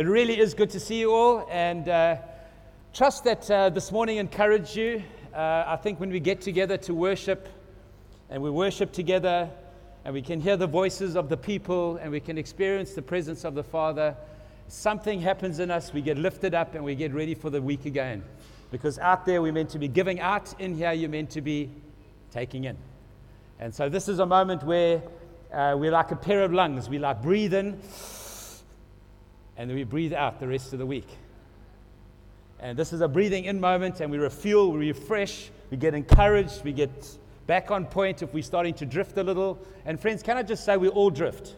It really is good to see you all, and trust that this morning encouraged you. I think when we get together to worship, and we worship together, and we can hear the voices of the people, and we can experience the presence of the Father, something happens in us. We get lifted up, and we get ready for the week again. Because out there, we're meant to be giving out. In here, you're meant to be taking in. And so this is a moment where we're like a pair of lungs. We like breathe in, and then we breathe out the rest of the week. And this is a breathing in moment, and we refuel, we refresh, we get encouraged, we get back on point if we're starting to drift a little. And friends, can I just say we all drift?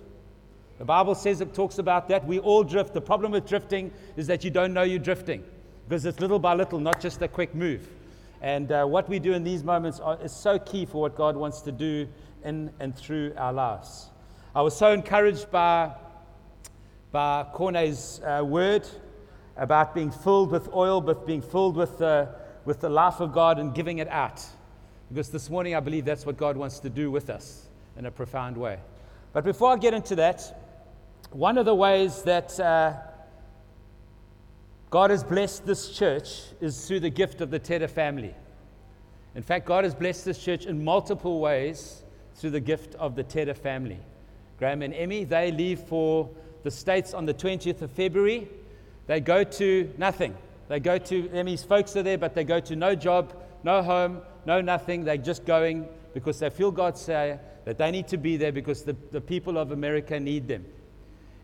The Bible says, it talks about that. We all drift. The problem with drifting is that you don't know you're drifting, because it's little by little, not just a quick move. And what we do in these moments is so key for what God wants to do in and through our lives. I was so encouraged by Cornay's word about being filled with oil, but being filled with the life of God and giving it out. Because this morning I believe that's what God wants to do with us in a profound way. But before I get into that, one of the ways that God has blessed this church is through the gift of the Tedder family. In fact, God has blessed this church in multiple ways through the gift of the Tedder family. Graham and Emmy, they leave for the States on the 20th of February. They go to nothing. They go to, Emmy's folks are there, but they go to no job, no home, no nothing. They're just going because they feel God say that they need to be there because the people of America need them.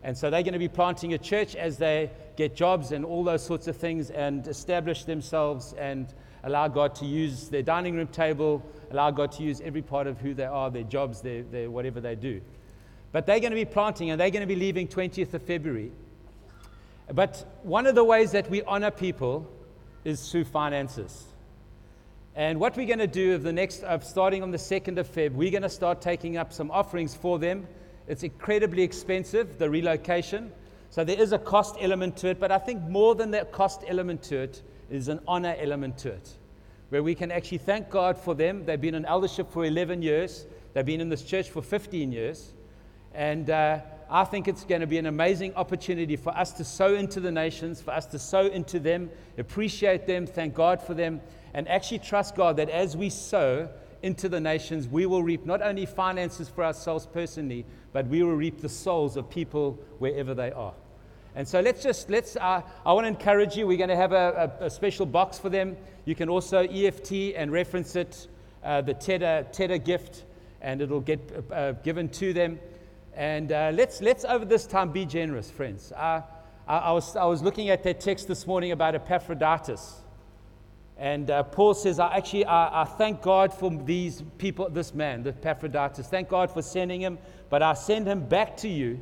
And so they're going to be planting a church as they get jobs and all those sorts of things and establish themselves and allow God to use their dining room table, allow God to use every part of who they are, their jobs, their whatever they do. But they're going to be planting and they're going to be leaving 20th of February. But one of the ways that we honor people is through finances. And what we're going to do starting on the 2nd of Feb, we're going to start taking up some offerings for them. It's incredibly expensive, the relocation. So there is a cost element to it, but I think more than that cost element to it is an honor element to it, where we can actually thank God for them. They've been in eldership for 11 years. They've been in this church for 15 years. And I think it's going to be an amazing opportunity for us to sow into the nations, for us to sow into them, appreciate them, thank God for them, and actually trust God that as we sow into the nations, we will reap not only finances for ourselves personally, but we will reap the souls of people wherever they are. And so I want to encourage you. We're going to have a special box for them. You can also EFT and reference it, the Tedder gift, and it'll get given to them. And let's over this time be generous, friends. I was looking at that text this morning about Epaphroditus. And Paul says, I thank God for these people, this man, the Epaphroditus. Thank God for sending him, but I send him back to you,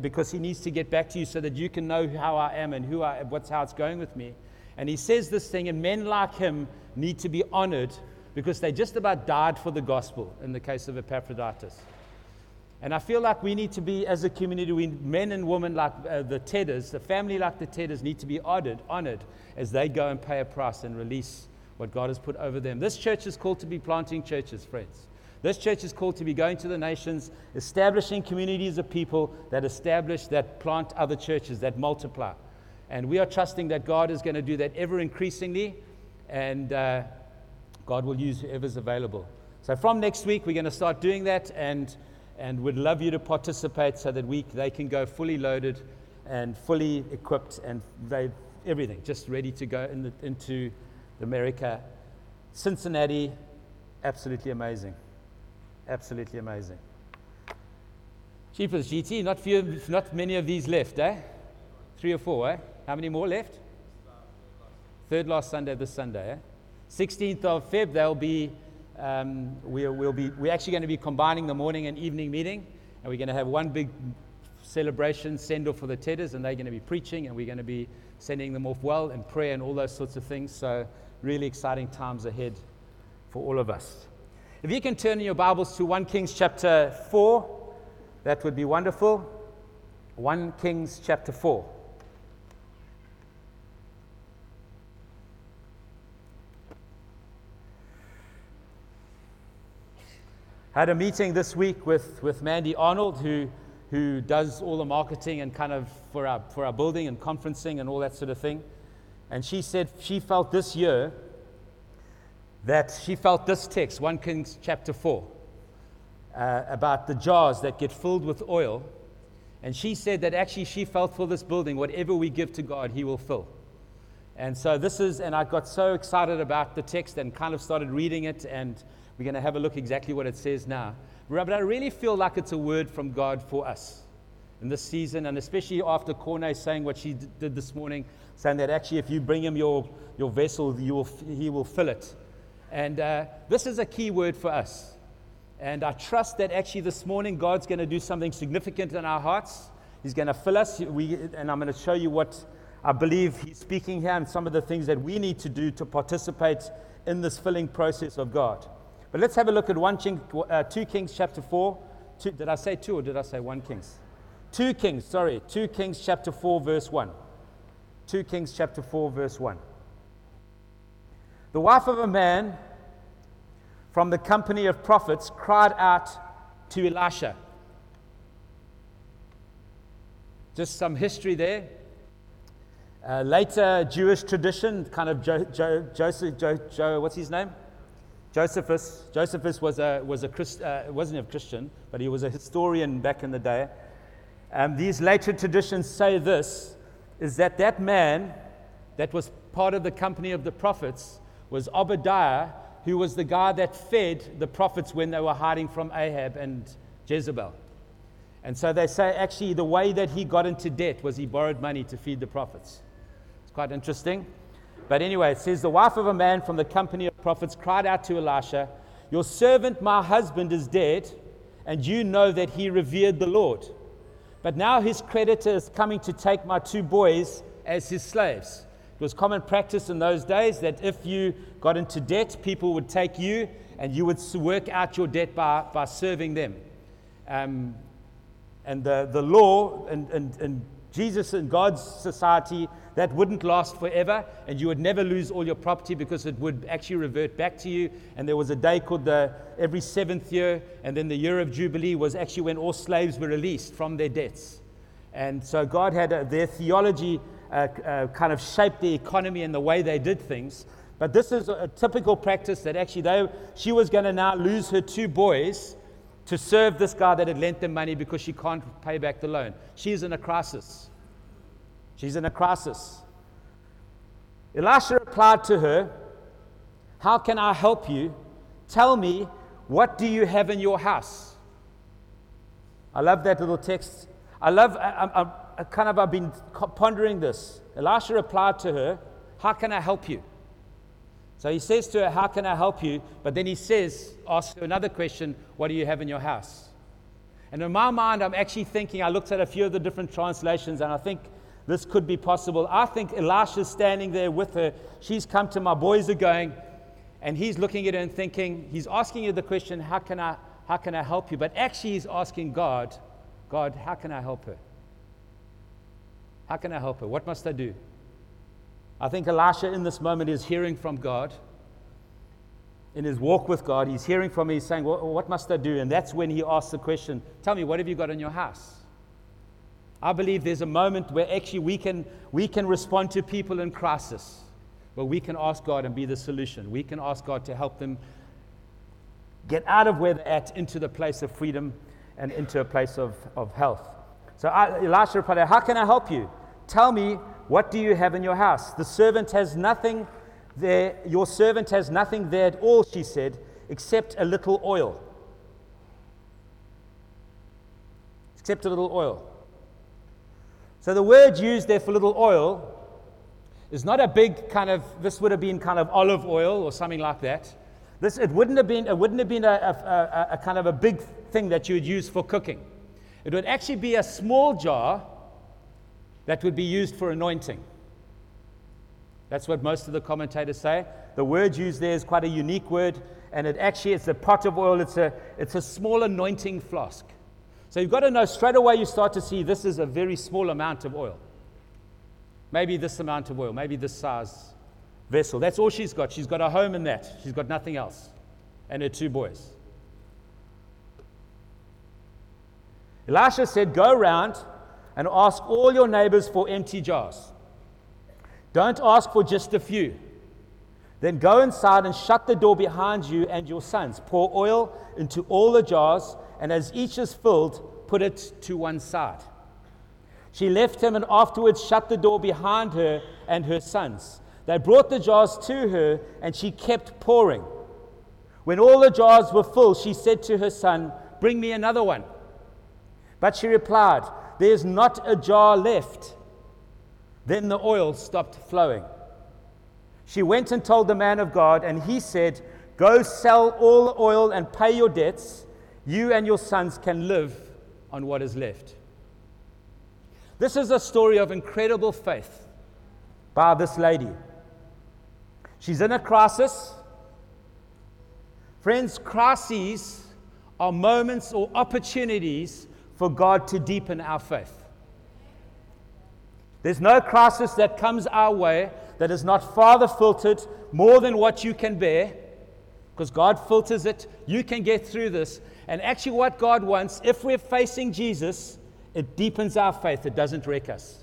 because he needs to get back to you so that you can know how I am and how it's going with me. And he says this thing, and men like him need to be honored because they just about died for the gospel in the case of Epaphroditus. And I feel like we need to be, as a community, men and women like the Tedders, the family like the Tedders, need to be honored as they go and pay a price and release what God has put over them. This church is called to be planting churches, friends. This church is called to be going to the nations, establishing communities of people that plant other churches, that multiply. And we are trusting that God is going to do that ever increasingly, and God will use whoever's available. So from next week, we're going to start doing that, and would love you to participate so that they can go fully loaded and fully equipped and everything, just ready to go into America. Cincinnati, absolutely amazing. Absolutely amazing. Cheapest GT, not many of these left, eh? 3 or 4, eh? How many more left? Third last Sunday, this Sunday, eh? 16th of Feb, they'll be... we're actually going to be combining the morning and evening meeting, and we're going to have one big celebration send-off for the Tedders, and they're going to be preaching, and we're going to be sending them off well and prayer and all those sorts of things. So really exciting times ahead for all of us. If you can turn in your Bibles to 1 Kings chapter 4, that would be wonderful. 1 Kings chapter 4. I had a meeting this week with Mandy Arnold, who who does all the marketing and kind of for our building and conferencing and all that sort of thing. And she said she felt this year that she felt this text, 1 Kings chapter 4, about the jars that get filled with oil. And she said that actually she felt for this building, whatever we give to God, he will fill. And so and I got so excited about the text and kind of started reading it, and we're going to have a look exactly what it says now. But I really feel like it's a word from God for us in this season, and especially after Cornay saying what she did this morning, saying that actually if you bring him your vessel, he will fill it. And this is a key word for us. And I trust that actually this morning God's going to do something significant in our hearts. He's going to fill us, and I'm going to show you what I believe he's speaking here and some of the things that we need to do to participate in this filling process of God. But let's have a look at 2 Kings chapter 4. Did I say 2 or did I say 1 Kings? 2 Kings chapter 4 verse 1. 2 Kings chapter 4 verse 1. The wife of a man from the company of prophets cried out to Elisha. Just some history there. Later Jewish tradition, kind of Josephus. Josephus wasn't a Christian, but he was a historian back in the day. These later traditions say this, is that man that was part of the company of the prophets was Obadiah, who was the guy that fed the prophets when they were hiding from Ahab and Jezebel. And so they say actually the way that he got into debt was he borrowed money to feed the prophets. It's quite interesting. But anyway, it says, the wife of a man from the company of prophets cried out to Elisha, your servant, my husband, is dead, and you know that he revered the Lord. But now his creditor is coming to take my 2 boys as his slaves. It was common practice in those days that if you got into debt, people would take you, and you would work out your debt by serving them. And the law and Jesus and God's society, that wouldn't last forever, and you would never lose all your property because it would actually revert back to you. And there was a day called every 7th year, and then the year of Jubilee was actually when all slaves were released from their debts. And so God had their theology kind of shaped the economy and the way they did things. But this is a typical practice that actually she was going to now lose her 2 boys to serve this guy that had lent them money because she can't pay back the loan. She's in a crisis. Elisha replied to her, how can I help you? Tell me, what do you have in your house? I love that little text. I've been pondering this. Elisha replied to her, how can I help you? So he says to her, how can I help you? But then he says, ask her another question, what do you have in your house? And in my mind, I'm actually thinking, I looked at a few of the different translations, and I think this could be possible. I think Elisha's standing there with her. She's come to my boys are going, and he's looking at her and thinking, he's asking her the question, how can I help you? But actually he's asking God, how can I help her? How can I help her? What must I do? I think Elisha in this moment is hearing from God. In his walk with God, he's hearing from him, he's saying, well, what must I do? And that's when he asks the question, tell me, what have you got in your house? I believe there's a moment where actually we can respond to people in crisis, where we can ask God and be the solution. We can ask God to help them get out of where they're at into the place of freedom and into a place of health. So Elisha replied, how can I help you? Tell me, what do you have in your house? Your servant has nothing there at all, she said, except a little oil. Except a little oil. So the word used there for little oil is not a big kind of, this would have been kind of olive oil or something like that. It wouldn't have been a kind of a big thing that you would use for cooking. It would actually be a small jar that would be used for anointing. That's what most of the commentators say. The word used there is quite a unique word, and it's a pot of oil, it's a small anointing flask. So you've got to know straight away, you start to see this is a very small amount of oil. Maybe this amount of oil, maybe this size vessel. That's all she's got. She's got a home in that. She's got nothing else. And her 2 boys. Elisha said, go round and ask all your neighbors for empty jars. Don't ask for just a few. Then go inside and shut the door behind you and your sons. Pour oil into all the jars, and as each is filled, put it to one side. She left him and afterwards shut the door behind her and her sons. They brought the jars to her, and she kept pouring. When all the jars were full, she said to her son, bring me another one. But she replied, there is not a jar left. Then the oil stopped flowing. She went and told the man of God, and he said, go sell all the oil and pay your debts. You and your sons can live on what is left. This is a story of incredible faith by this lady. She's in a crisis. Friends, crises are moments or opportunities for God to deepen our faith. There's no crisis that comes our way that is not Father filtered more than what you can bear, because God filters it. You can get through this. And actually what God wants, if we're facing Jesus, it deepens our faith. It doesn't wreck us.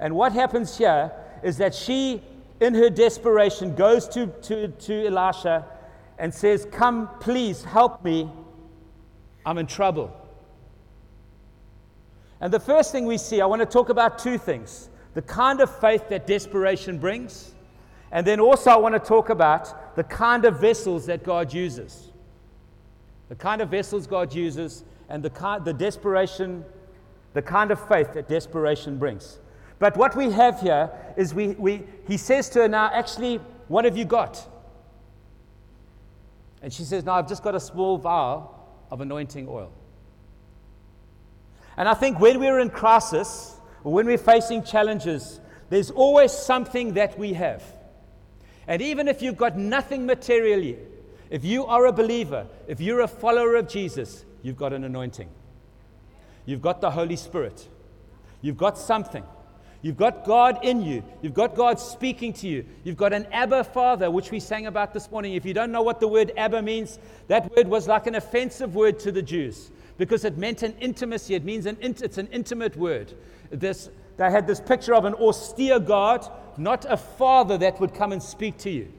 And what happens here is that she, in her desperation, goes to Elisha and says, come, please help me. I'm in trouble. And the first thing we see, I want to talk about two things. The kind of faith that desperation brings. And then also I want to talk about the kind of vessels that God uses. The kind of vessels God uses and the kind of faith that desperation brings. But what we have here is he says to her now, actually, what have you got? And she says, no, I've just got a small vial of anointing oil. And I think when we're in crisis, or when we're facing challenges, there's always something that we have. And even if you've got nothing materially, if you are a believer, if you're a follower of Jesus, you've got an anointing. You've got the Holy Spirit. You've got something. You've got God in you. You've got God speaking to you. You've got an Abba Father, which we sang about this morning. If you don't know what the word Abba means, that word was like an offensive word to the Jews, because it meant an intimacy. It means it's an intimate word. They had this picture of an austere God, not a father that would come and speak to you.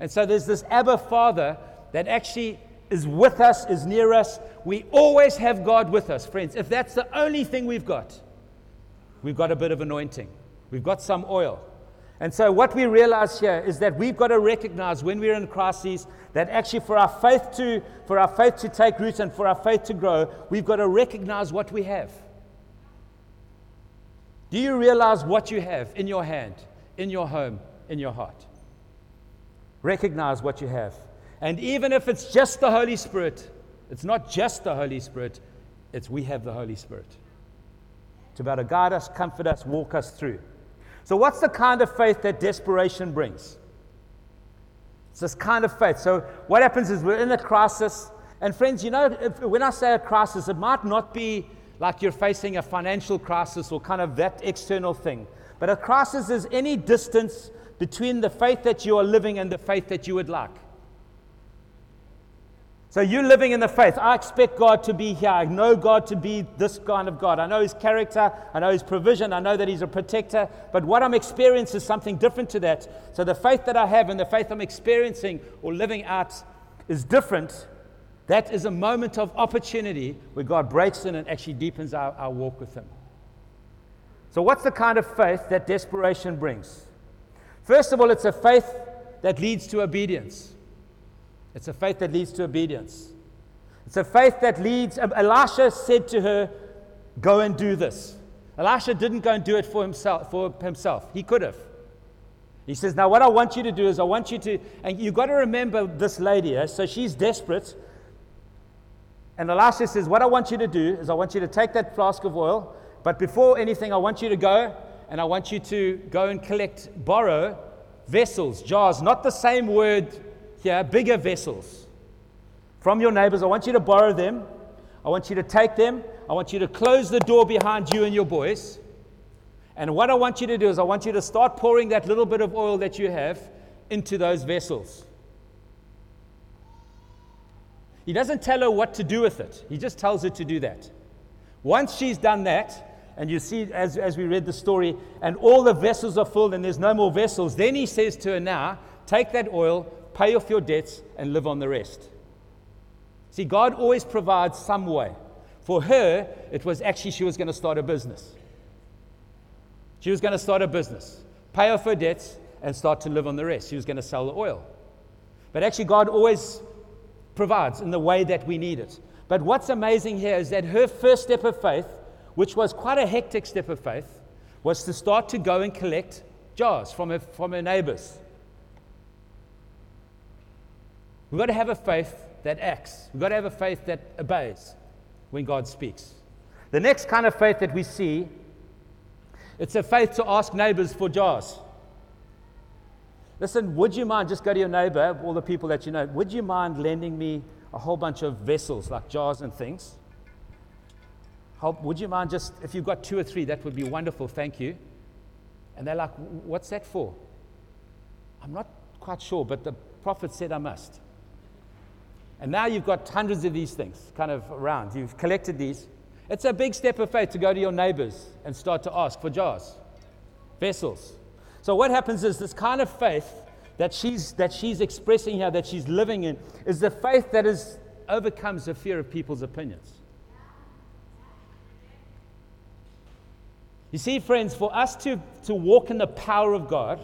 And so there's this Abba Father that actually is with us, is near us. We always have God with us, friends. If that's the only thing we've got a bit of anointing. We've got some oil. And so what we realize here is that we've got to recognize when we're in crises that actually for our faith to take root and for our faith to grow, we've got to recognize what we have. Do you realize what you have in your hand, in your home, in your heart? Recognize what you have. And even if it's just the Holy Spirit, it's not just the Holy Spirit, it's we have the Holy Spirit. It's about to guide us, comfort us, walk us through. So what's the kind of faith that desperation brings? It's this kind of faith. So what happens is we're in a crisis. And friends, you know, when I say a crisis, it might not be like you're facing a financial crisis or kind of that external thing. But a crisis is any distance between the faith that you are living and the faith that you would like. So you're living in the faith. I expect God to be here. I know God to be this kind of God. I know His character. I know His provision. I know that He's a protector. But what I'm experiencing is something different to that. So the faith that I have and the faith I'm experiencing or living out is different. That is a moment of opportunity where God breaks in and actually deepens our walk with Him. So what's the kind of faith that desperation brings? First of all, it's a faith that leads to obedience. It's a faith that leads to obedience. It's a faith that leads. Elisha said to her, go and do this. Elisha didn't go and do it for himself. He could have. He says, now what I want you to do is I want you to, and you've got to remember this lady, so she's desperate. And Elisha says, what I want you to do is I want you to take that flask of oil, but before anything, I want you to go, and I want you to go and borrow vessels, jars, not the same word. Yeah, bigger vessels from your neighbors. I want you to borrow them. I want you to take them. I want you to close the door behind you and your boys. And what I want you to do is I want you to start pouring that little bit of oil that you have into those vessels. He doesn't tell her what to do with it. He just tells her to do that. Once she's done that, and you see as we read the story, and all the vessels are filled and there's no more vessels, then he says to her, now, take that oil, pay off your debts, and live on the rest. See, God always provides some way. For her, it was actually she was going to start a business. She was going to start a business, pay off her debts, and start to live on the rest. She was going to sell the oil. But actually, God always provides in the way that we need it. But what's amazing here is that her first step of faith, which was quite a hectic step of faith, was to start to go and collect jars from her neighbors. We've got to have a faith that acts. We've got to have a faith that obeys when God speaks. The next kind of faith that we see, it's a faith to ask neighbors for jars. Listen, would you mind, just go to your neighbor, all the people that you know, would you mind lending me a whole bunch of vessels, like jars and things? Would you mind just, if you've got 2 or 3, that would be wonderful, thank you. And they're like, what's that for? I'm not quite sure, but the prophet said I must. And now you've got hundreds of these things kind of around. You've collected these. It's a big step of faith to go to your neighbors and start to ask for jars, vessels. So what happens is this kind of faith that she's expressing here, that she's living in, is the faith that overcomes the fear of people's opinions. You see, friends, for us to walk in the power of God,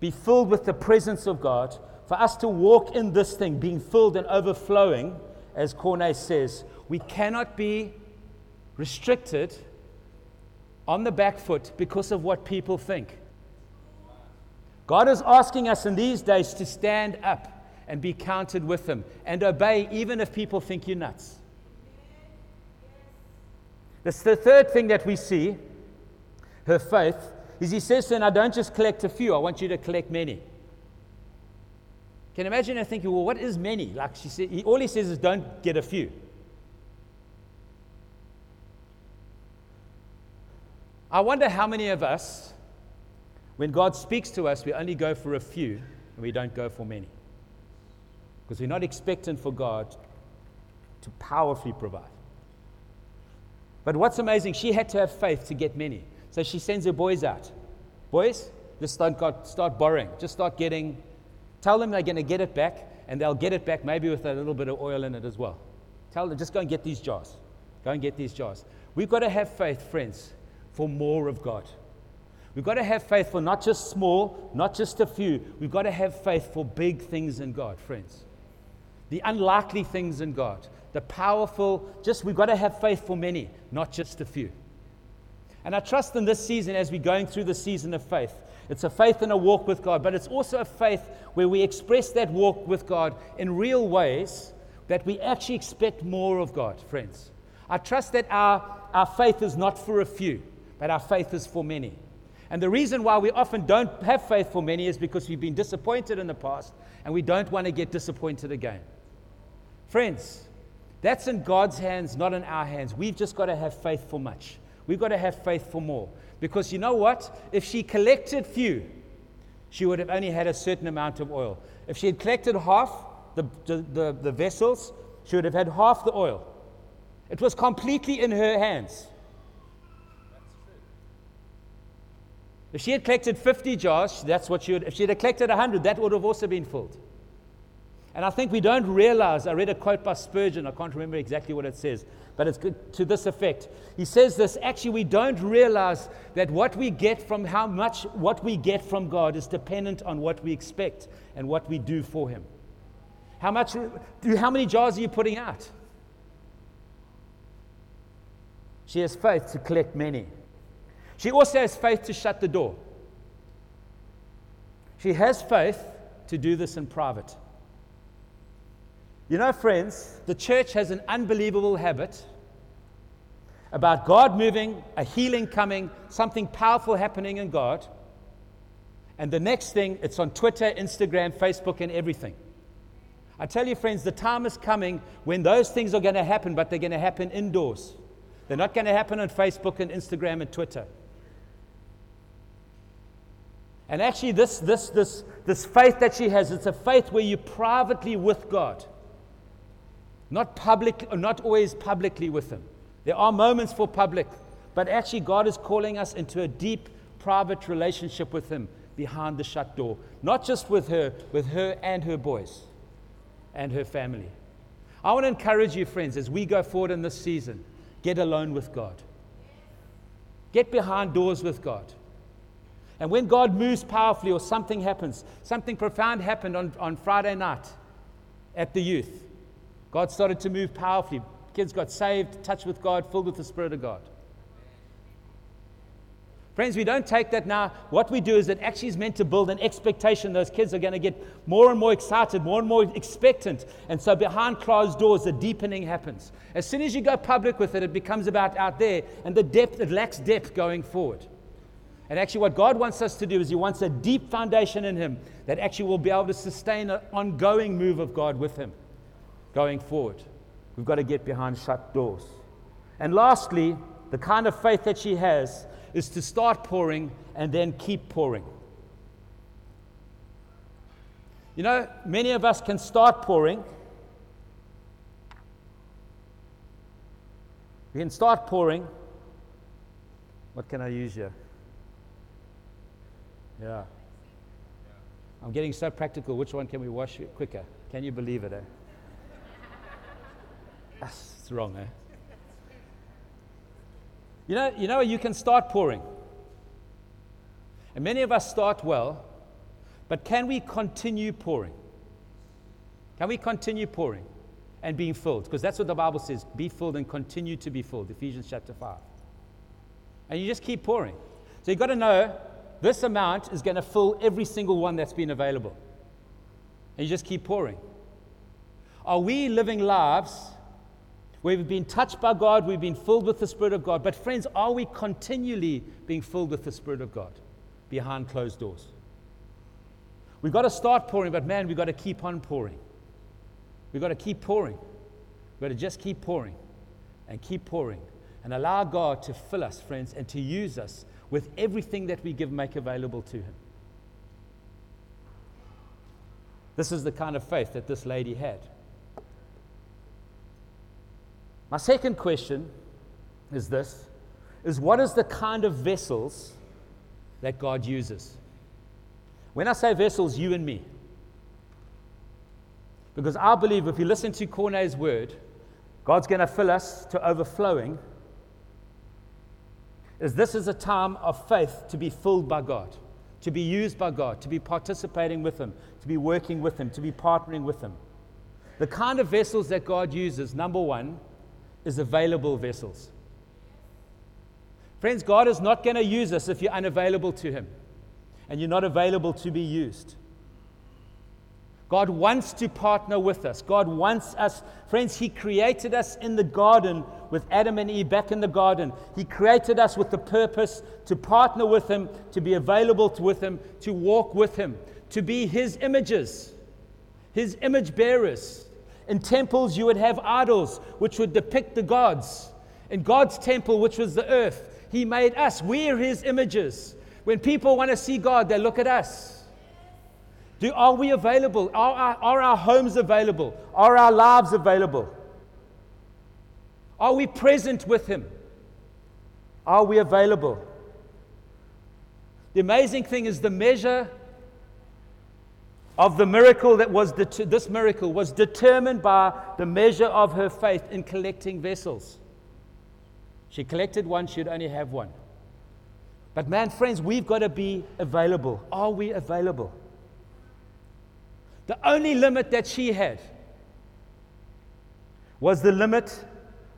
be filled with the presence of God, for us to walk in this thing, being filled and overflowing, as Cornay says, we cannot be restricted on the back foot because of what people think. God is asking us in these days to stand up and be counted with Him and obey even if people think you're nuts. That's the third thing that we see, her faith, is He says to her, now don't just collect a few, I want you to collect many. Can you imagine her thinking, well, what is many? Like she said, all he says is don't get a few. I wonder how many of us, when God speaks to us, we only go for a few and we don't go for many. Because we're not expectant for God to powerfully provide. But what's amazing, she had to have faith to get many. So she sends her boys out. Boys, just start borrowing. Just start getting. Tell them they're going to get it back, and they'll get it back maybe with a little bit of oil in it as well. Tell them, just go and get these jars. Go and get these jars. We've got to have faith, friends, for more of God. We've got to have faith for not just small, not just a few. We've got to have faith for big things in God, friends. The unlikely things in God. The powerful, we've got to have faith for many, not just a few. And I trust in this season, as we're going through the season of faith, it's a faith and a walk with God, but it's also a faith where we express that walk with God in real ways that we actually expect more of God, friends. I trust that our faith is not for a few, but our faith is for many. And the reason why we often don't have faith for many is because we've been disappointed in the past, and we don't want to get disappointed again. Friends, that's in God's hands, not in our hands. We've just got to have faith for much. We've got to have faith for more. Because you know what? If she collected few, she would have only had a certain amount of oil. If she had collected half the vessels, she would have had half the oil. It was completely in her hands. If she had collected 50 jars, that's what she would. If she had collected 100, that would have also been filled. And I think we don't realize, I read a quote by Spurgeon, I can't remember exactly what it says, but it's good, to this effect. He says this, actually we don't realize that what we get from how much, what we get from God is dependent on what we expect and what we do for Him. How many jars are you putting out? She has faith to collect many. She also has faith to shut the door. She has faith to do this in private. You know, friends, the church has an unbelievable habit about God moving, a healing coming, something powerful happening in God, and the next thing, it's on Twitter, Instagram, Facebook, and everything. I tell you, friends, the time is coming when those things are going to happen, but they're going to happen indoors. They're not going to happen on Facebook and Instagram and Twitter. And actually, this faith that she has, it's a faith where you privately with God. Not always publicly with Him. There are moments for public, but actually God is calling us into a deep, private relationship with him behind the shut door. Not just with her and her boys and her family. I want to encourage you, friends, as we go forward in this season, get alone with God. Get behind doors with God. And when God moves powerfully or something happens, something profound happened on Friday night at the youth. God started to move powerfully. Kids got saved, touched with God, filled with the Spirit of God. Friends, we don't take that now. What we do is it actually is meant to build an expectation. Those kids are going to get more and more excited, more and more expectant. And so behind closed doors, the deepening happens. As soon as you go public with it, it becomes about out there. And the depth, it lacks depth going forward. And actually what God wants us to do is he wants a deep foundation in him that actually will be able to sustain an ongoing move of God with him going forward. We've got to get behind shut doors. And lastly, the kind of faith that she has is to start pouring and then keep pouring. You know, many of us can start pouring. We can start pouring. What can I use here? Yeah. I'm getting so practical. Which one can we wash quicker? Can you believe it, eh? That's wrong, eh? You know, you can start pouring. And many of us start well, but can we continue pouring? Can we continue pouring and being filled? Because that's what the Bible says, be filled and continue to be filled, Ephesians chapter 5. And you just keep pouring. So you've got to know this amount is going to fill every single one that's been available. And you just keep pouring. Are we living lives where we've been touched by God, we've been filled with the Spirit of God. But friends, are we continually being filled with the Spirit of God behind closed doors? We've got to start pouring, but man, we've got to keep on pouring. We've got to keep pouring. We've got to just keep pouring and allow God to fill us, friends, and to use us with everything that we make available to him. This is the kind of faith that this lady had. My second question is this, is what is the kind of vessels that God uses? When I say vessels, you and me. Because I believe if you listen to Cornay's word, God's going to fill us to overflowing. This is a time of faith to be filled by God, to be used by God, to be participating with him, to be working with him, to be partnering with him. The kind of vessels that God uses, number one, is available vessels. Friends, God is not going to use us if you're unavailable to him and you're not available to be used. God wants to partner with us. God wants us. Friends, he created us in the garden with Adam and Eve back in the garden. He created us with the purpose to partner with him, to be available with him, to walk with him, to be his images, his image bearers. In temples, you would have idols, which would depict the gods. In God's temple, which was the earth, he made us. We're his images. When people want to see God, they look at us. Are we available? Are our homes available? Are our lives available? Are we present with him? Are we available? The amazing thing is the measure of the miracle that was this miracle was determined by the measure of her faith in collecting vessels. She collected one, she'd only have one. But man, friends, we've got to be available. Are we available? The only limit that she had was the limit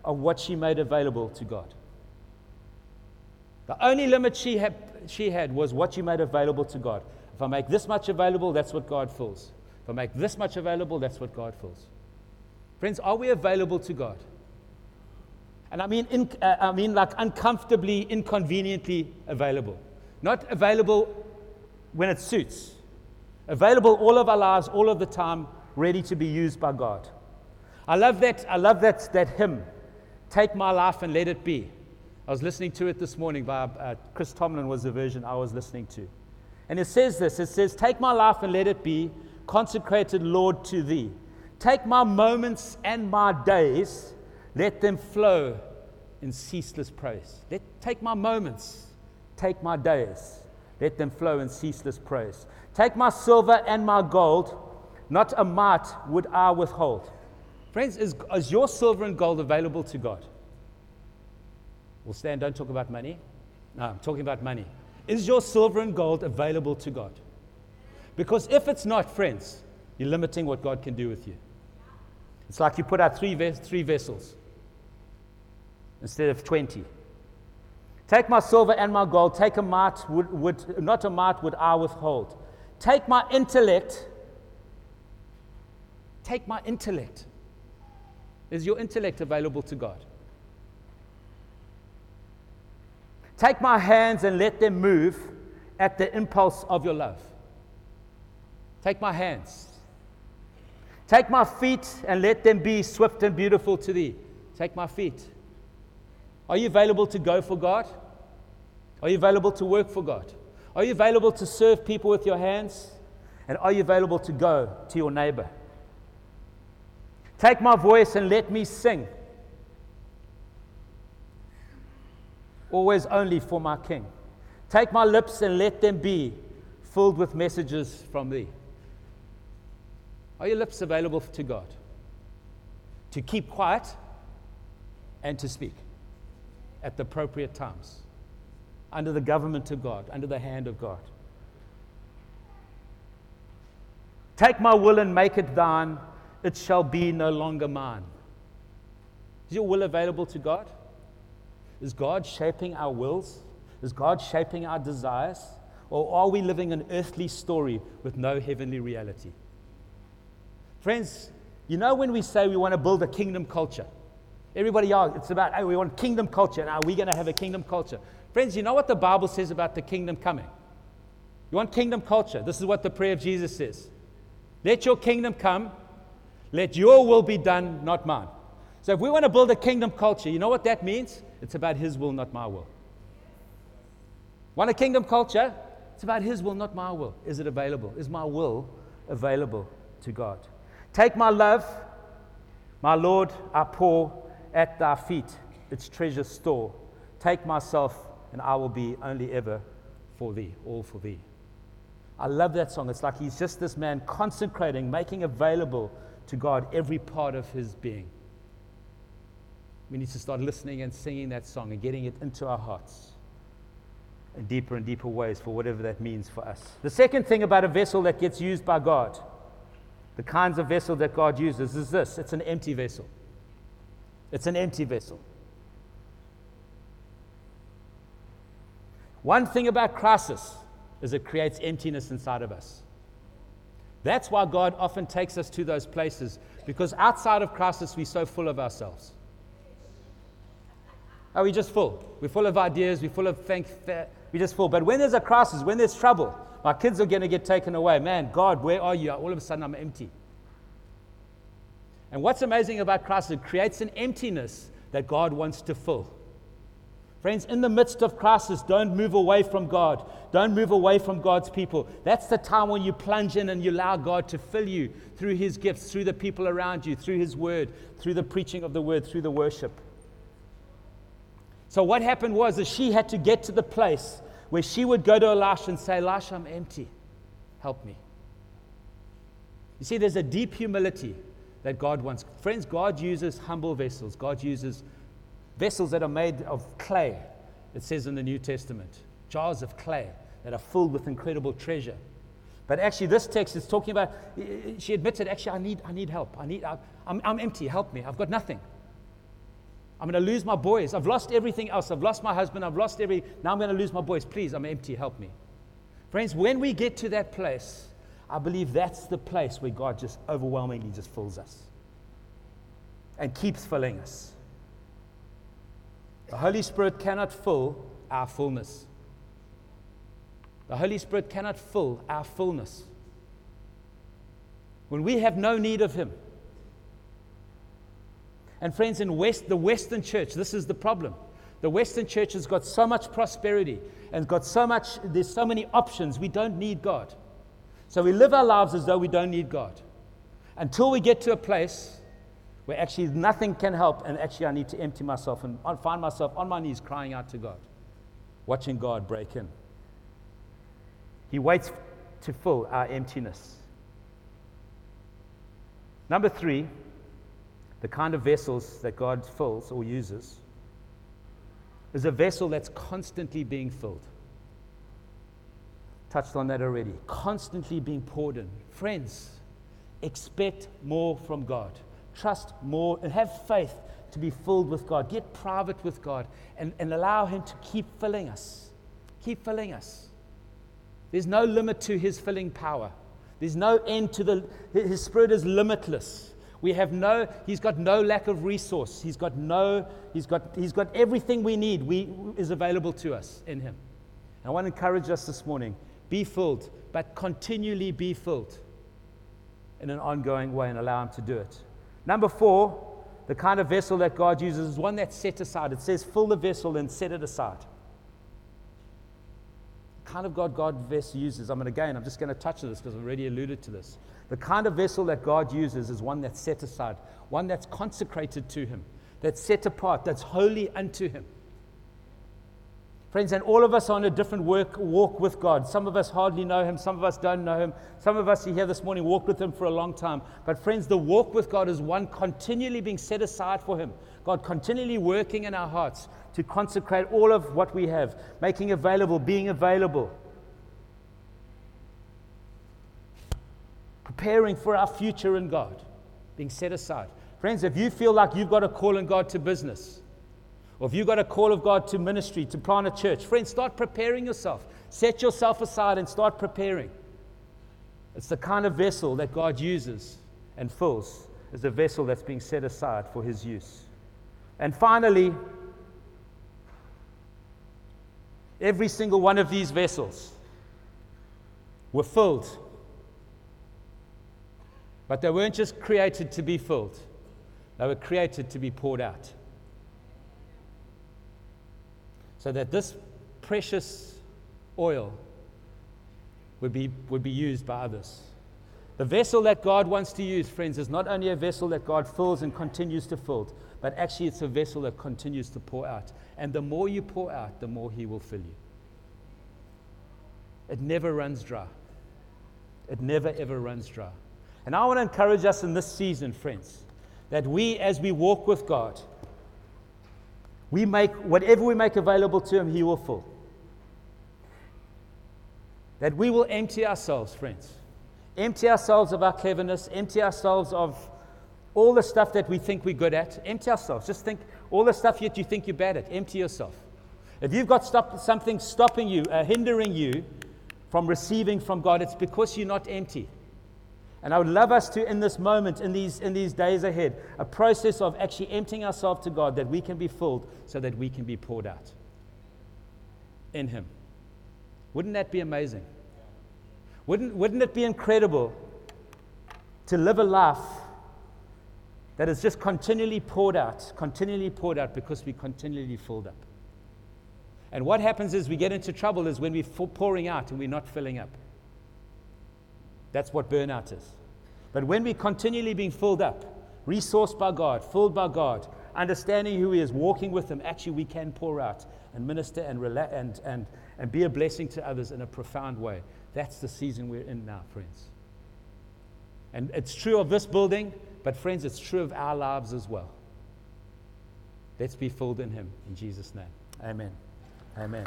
of what she made available to God. The only limit she had was what she made available to God. If I make this much available, that's what God fills. If I make this much available, that's what God fills. Friends, are we available to God? And I mean like uncomfortably, inconveniently available. Not available when it suits. Available all of our lives, all of the time, ready to be used by God. I love that hymn, Take My Life and Let It Be. I was listening to it this morning by Chris Tomlin was the version I was listening to. And it says this, it says, take my life and let it be consecrated, Lord, to thee. Take my moments and my days, let them flow in ceaseless praise. Take my moments, take my days, let them flow in ceaseless praise. Take my silver and my gold, not a mite would I withhold. Friends, is your silver and gold available to God? Well, Stan, don't talk about money. No, I'm talking about money. Is your silver and gold available to God? Because if it's not, friends, you're limiting what God can do with you. It's like you put out three vessels instead of 20. Take my silver and my gold. Take a mite, not a mite would I withhold. Take my intellect. Take my intellect. Is your intellect available to God? Take my hands and let them move at the impulse of your love. Take my hands. Take my feet and let them be swift and beautiful to thee. Take my feet. Are you available to go for God? Are you available to work for God? Are you available to serve people with your hands? And are you available to go to your neighbor? Take my voice and let me sing. Always only for my King. Take my lips and let them be filled with messages from thee. Are your lips available to God? To keep quiet and to speak at the appropriate times, under the government of God, under the hand of God. Take my will and make it thine, it shall be no longer mine. Is your will available to God? Is God shaping our wills? Is God shaping our desires? Or are we living an earthly story with no heavenly reality? Friends, you know when we say we want to build a kingdom culture, everybody argues, it's about, hey, we want kingdom culture, and are we going to have a kingdom culture? Friends, you know what the Bible says about the kingdom coming? You want kingdom culture? This is what the prayer of Jesus says. Let your kingdom come, let your will be done, not mine. So if we want to build a kingdom culture, you know what that means? It's about his will, not my will. Want a kingdom culture? It's about his will, not my will. Is it available? Is my will available to God? Take my love, my Lord, I pour at thy feet its treasure store. Take myself, and I will be only ever for thee, all for thee. I love that song. It's like he's just this man consecrating, making available to God every part of his being. We need to start listening and singing that song and getting it into our hearts in deeper and deeper ways, for whatever that means for us. The second thing about a vessel that gets used by God, the kinds of vessel that God uses, is this: it's an empty vessel. It's an empty vessel. One thing about crisis is it creates emptiness inside of us. That's why God often takes us to those places, because outside of crisis, we're so full of ourselves. Are we just full? We're full of ideas. We're full of things. We're just full. But when there's a crisis, when there's trouble, my kids are going to get taken away. Man, God, where are you? All of a sudden, I'm empty. And what's amazing about crisis, it creates an emptiness that God wants to fill. Friends, in the midst of crisis, don't move away from God. Don't move away from God's people. That's the time when you plunge in and you allow God to fill you through his gifts, through the people around you, through his word, through the preaching of the word, through the worship. So what happened was that she had to get to the place where she would go to Elisha and say, Elisha, I'm empty. Help me. You see, there's a deep humility that God wants. Friends, God uses humble vessels. God uses vessels that are made of clay, it says in the New Testament. Jars of clay that are filled with incredible treasure. But actually, this text is talking about, she admits it, actually, I need help. I'm empty. Help me. I've got nothing. I'm going to lose my boys. I've lost everything else. I've lost my husband. Now I'm going to lose my boys. Please, I'm empty. Help me. Friends, when we get to that place, I believe that's the place where God just overwhelmingly just fills us and keeps filling us. The Holy Spirit cannot fill our fullness. The Holy Spirit cannot fill our fullness. When we have no need of him. And friends, in the Western church, this is the problem. The Western church has got so much prosperity and got so much, there's so many options, we don't need God. So we live our lives as though we don't need God. Until we get to a place where actually nothing can help, and actually I need to empty myself and find myself on my knees crying out to God, watching God break in. He waits to fill our emptiness. Number three, the kind of vessels that God fills or uses is a vessel that's constantly being filled. Touched on that already. Constantly being poured in. Friends, expect more from God. Trust more and have faith to be filled with God. Get private with God and allow Him to keep filling us. Keep filling us. There's no limit to His filling power. There's no end to His Spirit is limitless. He's got no lack of resource. He's got everything we need is available to us in Him. And I want to encourage us this morning, be filled, but continually be filled in an ongoing way and allow Him to do it. Number four, the kind of vessel that God uses is one that's set aside. It says, fill the vessel and set it aside. The kind of God vessel uses, I'm just going to touch on this because I've already alluded to this. The kind of vessel that God uses is one that's set aside, one that's consecrated to Him, that's set apart, that's holy unto Him. Friends, and all of us are on a different walk with God. Some of us hardly know Him. Some of us don't know Him. Some of us here this morning walked with Him for a long time. But friends, the walk with God is one continually being set aside for Him. God continually working in our hearts to consecrate all of what we have, making available, being available. Preparing for our future in God, being set aside. Friends, if you feel like you've got a call in God to business, or if you've got a call of God to ministry, to plant a church, friends, start preparing yourself. Set yourself aside and start preparing. It's the kind of vessel that God uses and fills, is a vessel that's being set aside for His use. And finally, every single one of these vessels were filled. But they weren't just created to be filled. They were created to be poured out. So that this precious oil would be used by others. The vessel that God wants to use, friends, is not only a vessel that God fills and continues to fill, but actually it's a vessel that continues to pour out. And the more you pour out, the more He will fill you. It never runs dry. It never, ever runs dry. And I want to encourage us in this season, friends, that we, as we walk with God, we make whatever we make available to Him, He will fill. That we will empty ourselves, friends. Empty ourselves of our cleverness. Empty ourselves of all the stuff that we think we're good at. Empty ourselves. Just think all the stuff that you think you're bad at. Empty yourself. If you've got something stopping you, hindering you from receiving from God, it's because you're not empty. And I would love us to, in this moment, in these days ahead, a process of actually emptying ourselves to God that we can be filled so that we can be poured out in Him. Wouldn't that be amazing? Wouldn't it be incredible to live a life that is just continually poured out because we continually filled up? And what happens is we get into trouble is when we're pouring out and we're not filling up. That's what burnout is. But when we're continually being filled up, resourced by God, filled by God, understanding who He is, walking with Him, actually we can pour out and minister and be a blessing to others in a profound way. That's the season we're in now, friends. And it's true of this building, but friends, it's true of our lives as well. Let's be filled in Him, in Jesus' name. Amen. Amen.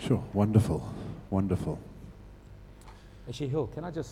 Sure, wonderful, wonderful. Ishihiko, can I just